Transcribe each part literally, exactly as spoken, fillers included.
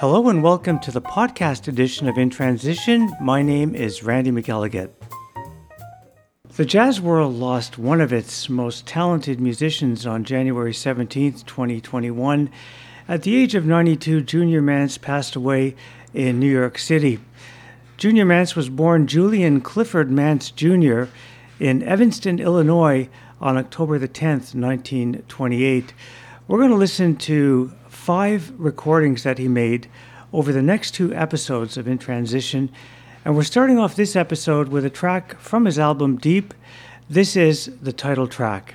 Hello and welcome to the podcast edition of In Transition. My name is Randy McElligott. The jazz world lost one of its most talented musicians on January seventeenth, twenty twenty-one. At the age of ninety-two, Junior Mance passed away in New York City. Junior Mance was born Julian Clifford Mance Junior in Evanston, Illinois on October the tenth, nineteen twenty-eight. We're going to listen to five recordings that he made over the next two episodes of In Transition, and we're starting off this episode with a track from his album Deep. This is the title track.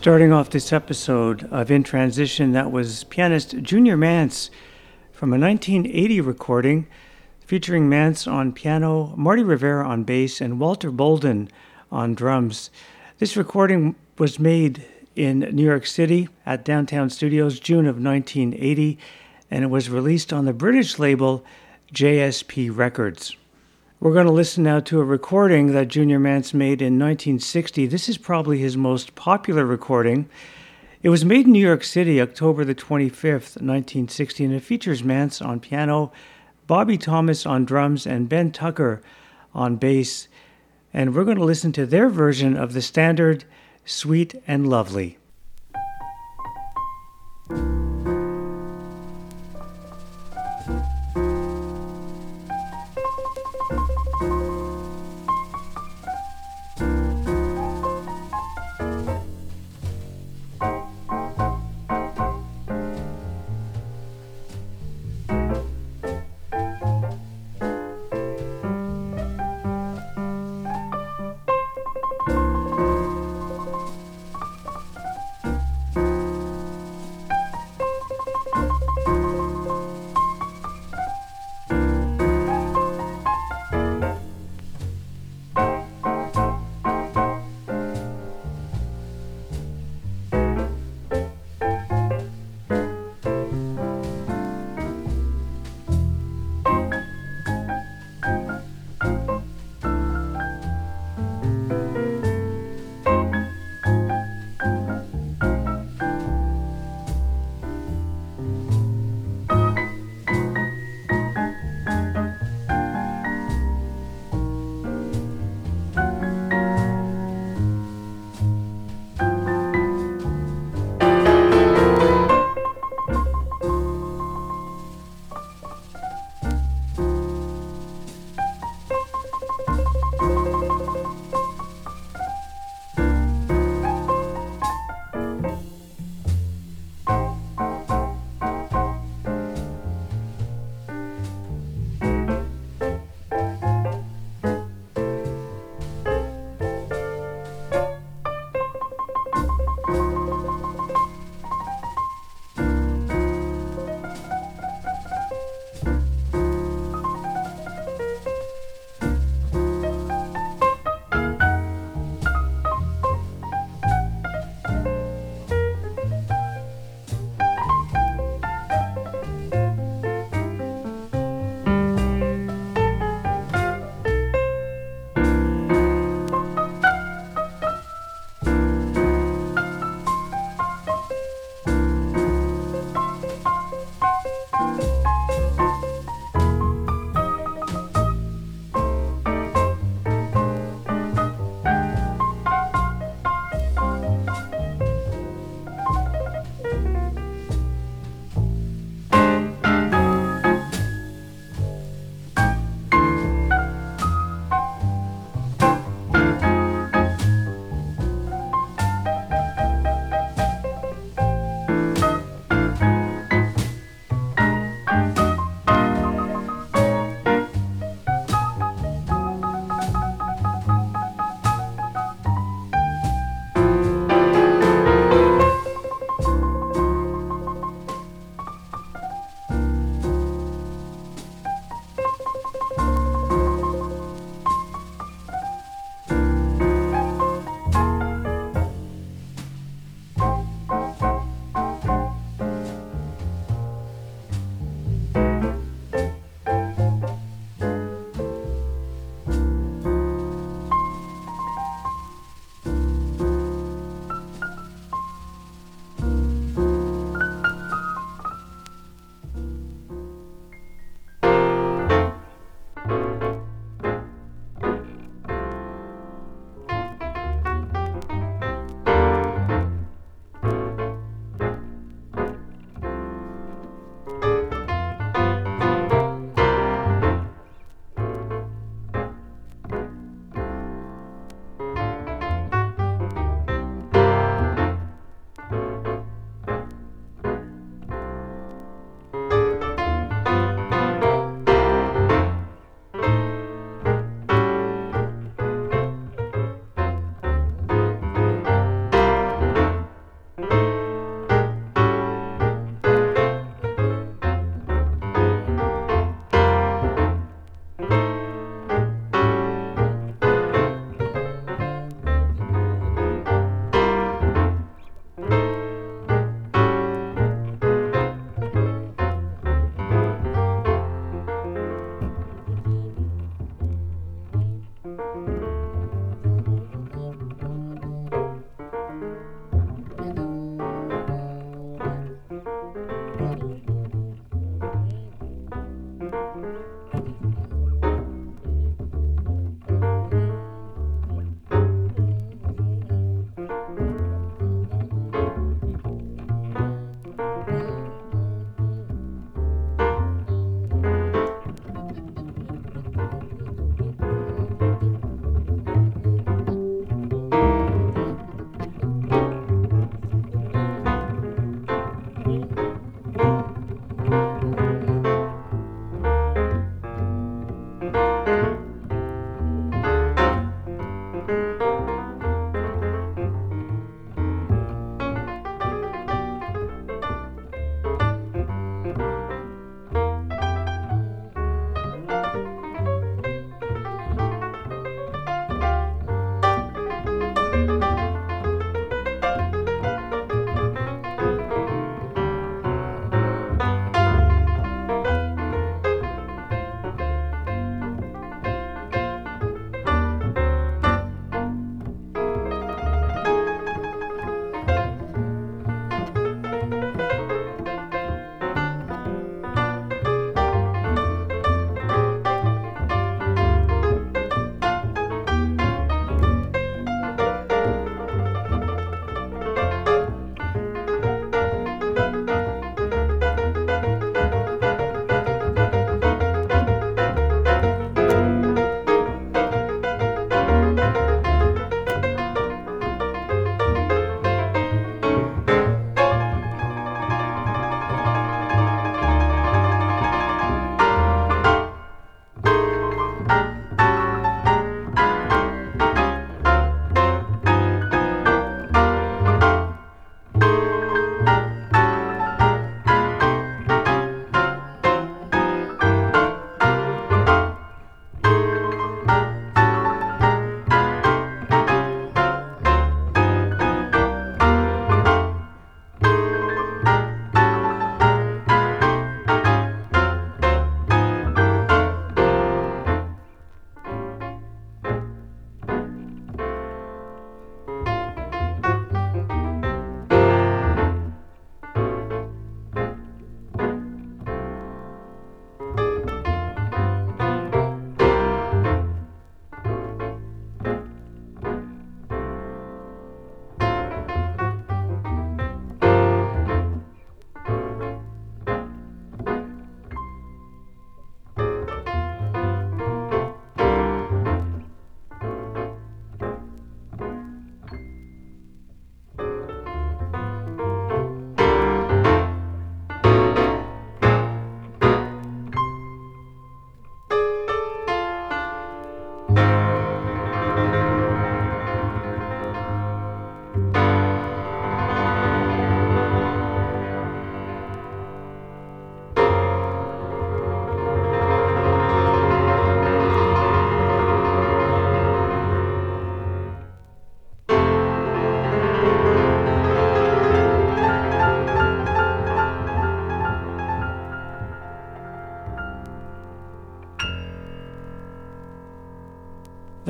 Starting off this episode of In Transition, that was pianist Junior Mance from a nineteen eighty recording featuring Mance on piano, Marty Rivera on bass, and Walter Bolden on drums. This recording was made in New York City at Downtown Studios, June of nineteen eighty, and it was released on the British label J S P Records. We're going to listen now to a recording that Junior Mance made in nineteen sixty. This is probably his most popular recording. It was made in New York City, October the twenty-fifth, nineteen sixty, and it features Mance on piano, Bobby Thomas on drums, and Ben Tucker on bass. And we're going to listen to their version of the standard Sweet and Lovely.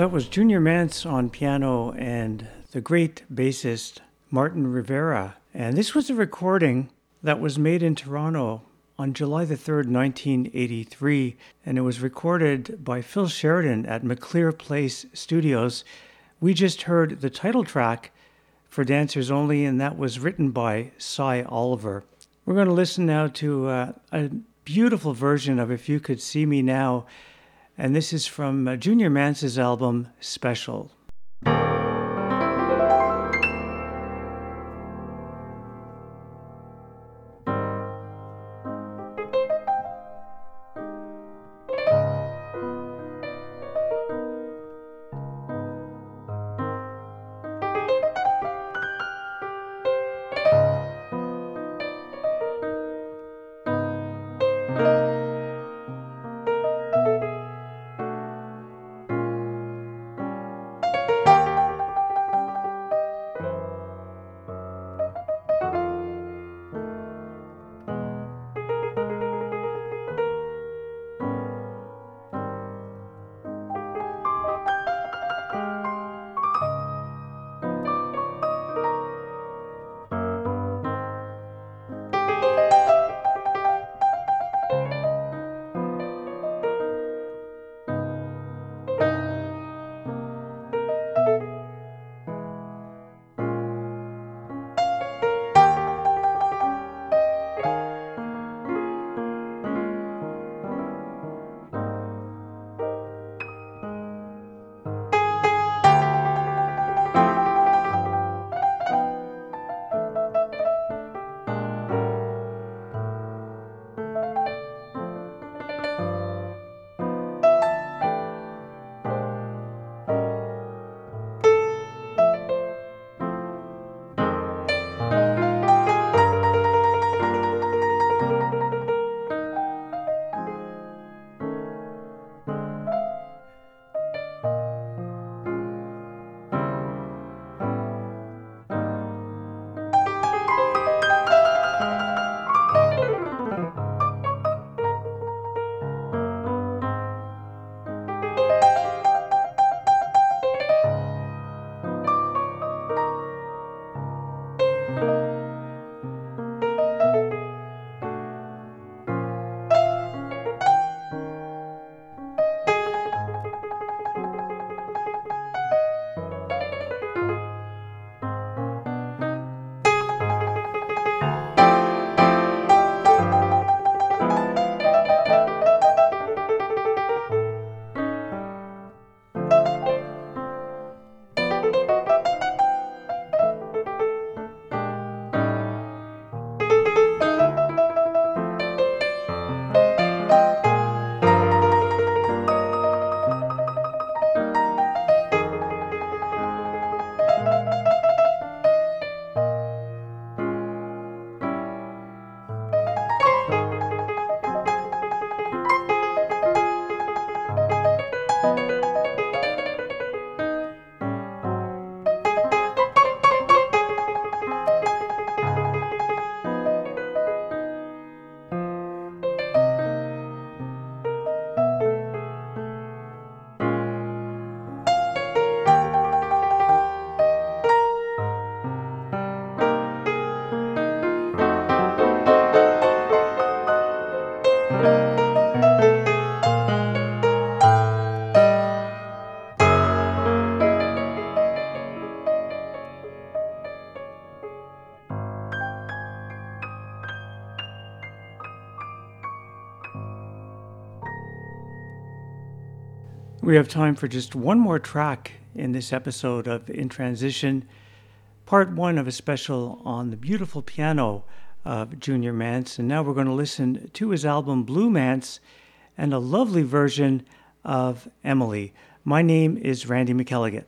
That was Junior Mance on piano and the great bassist Marty Rivera. And this was a recording that was made in Toronto on July the third, nineteen eighty-three, and it was recorded by Phil Sheridan at McClear Place Studios. We just heard the title track for Dancers Only, and that was written by Cy Oliver. We're going to listen now to uh, a beautiful version of If You Could See Me Now, and this is from uh, Junior Mance's album, Special. We have time for just one more track in this episode of In Transition, part one of a special on the beautiful piano of Junior Mance. And now we're going to listen to his album Blue Mance and a lovely version of Emily. My name is Randy McElligott.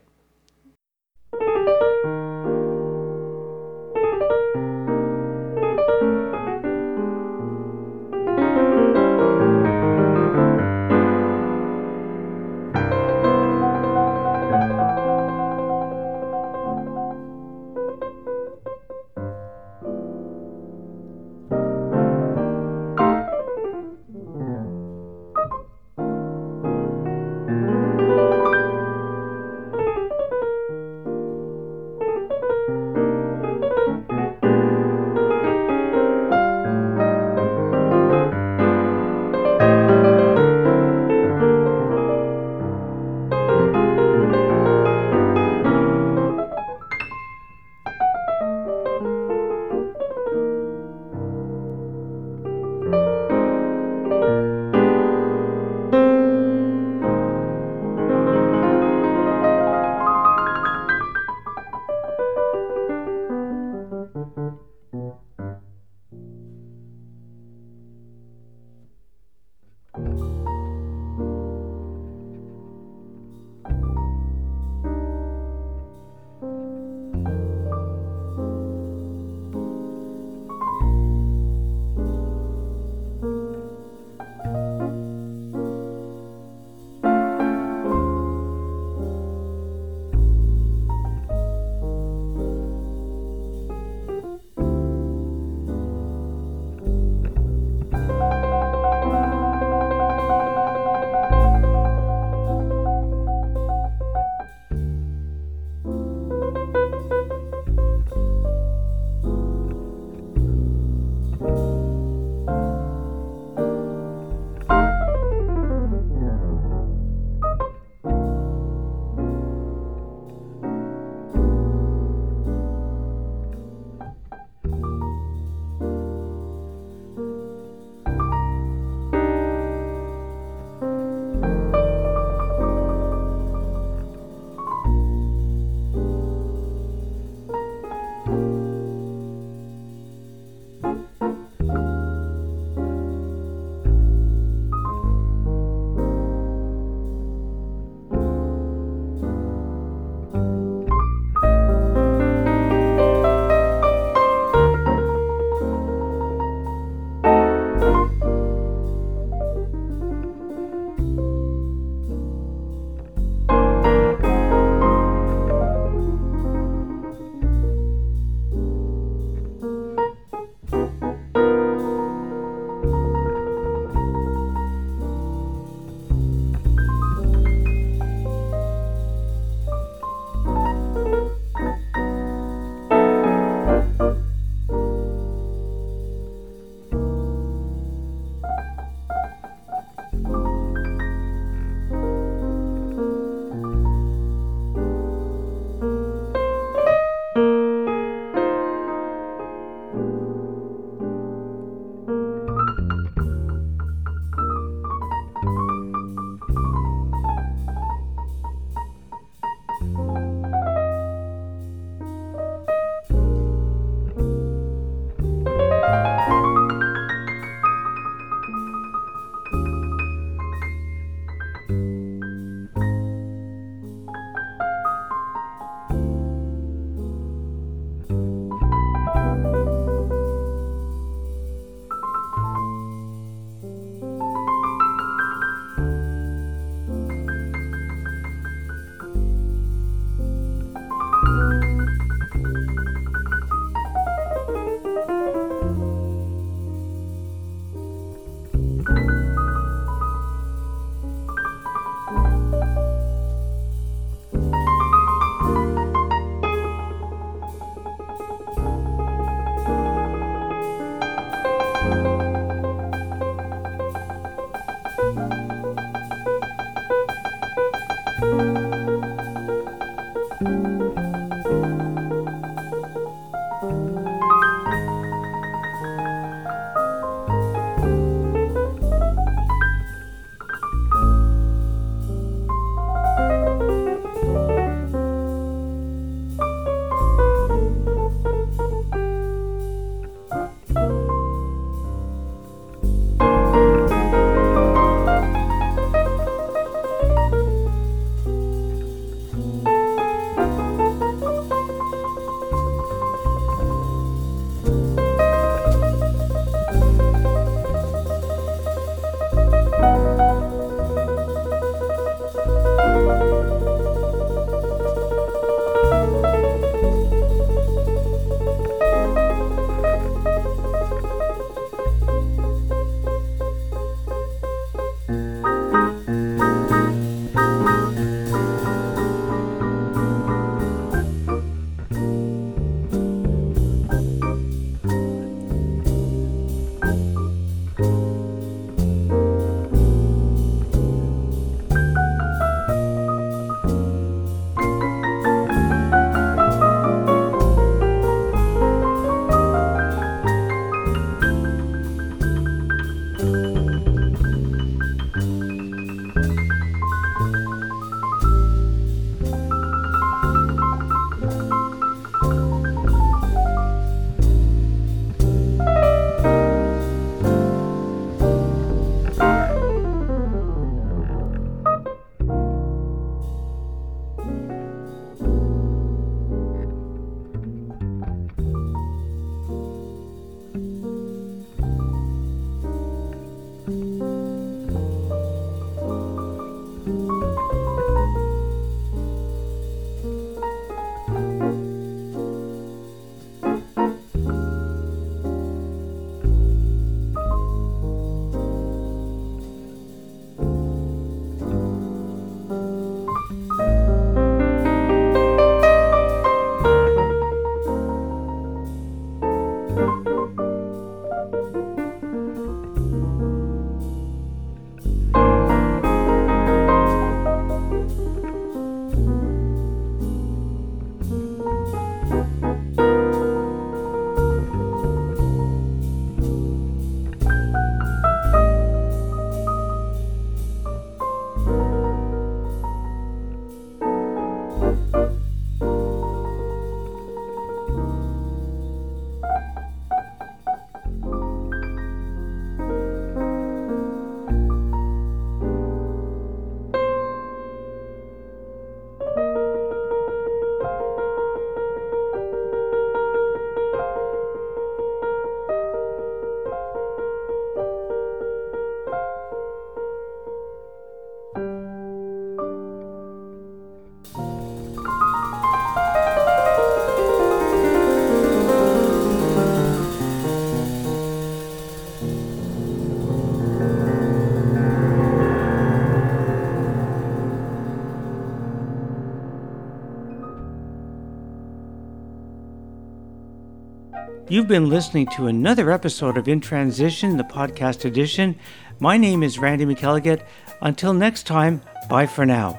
You've been listening to another episode of In Transition, the podcast edition. My name is Randy McElligott. Until next time, bye for now.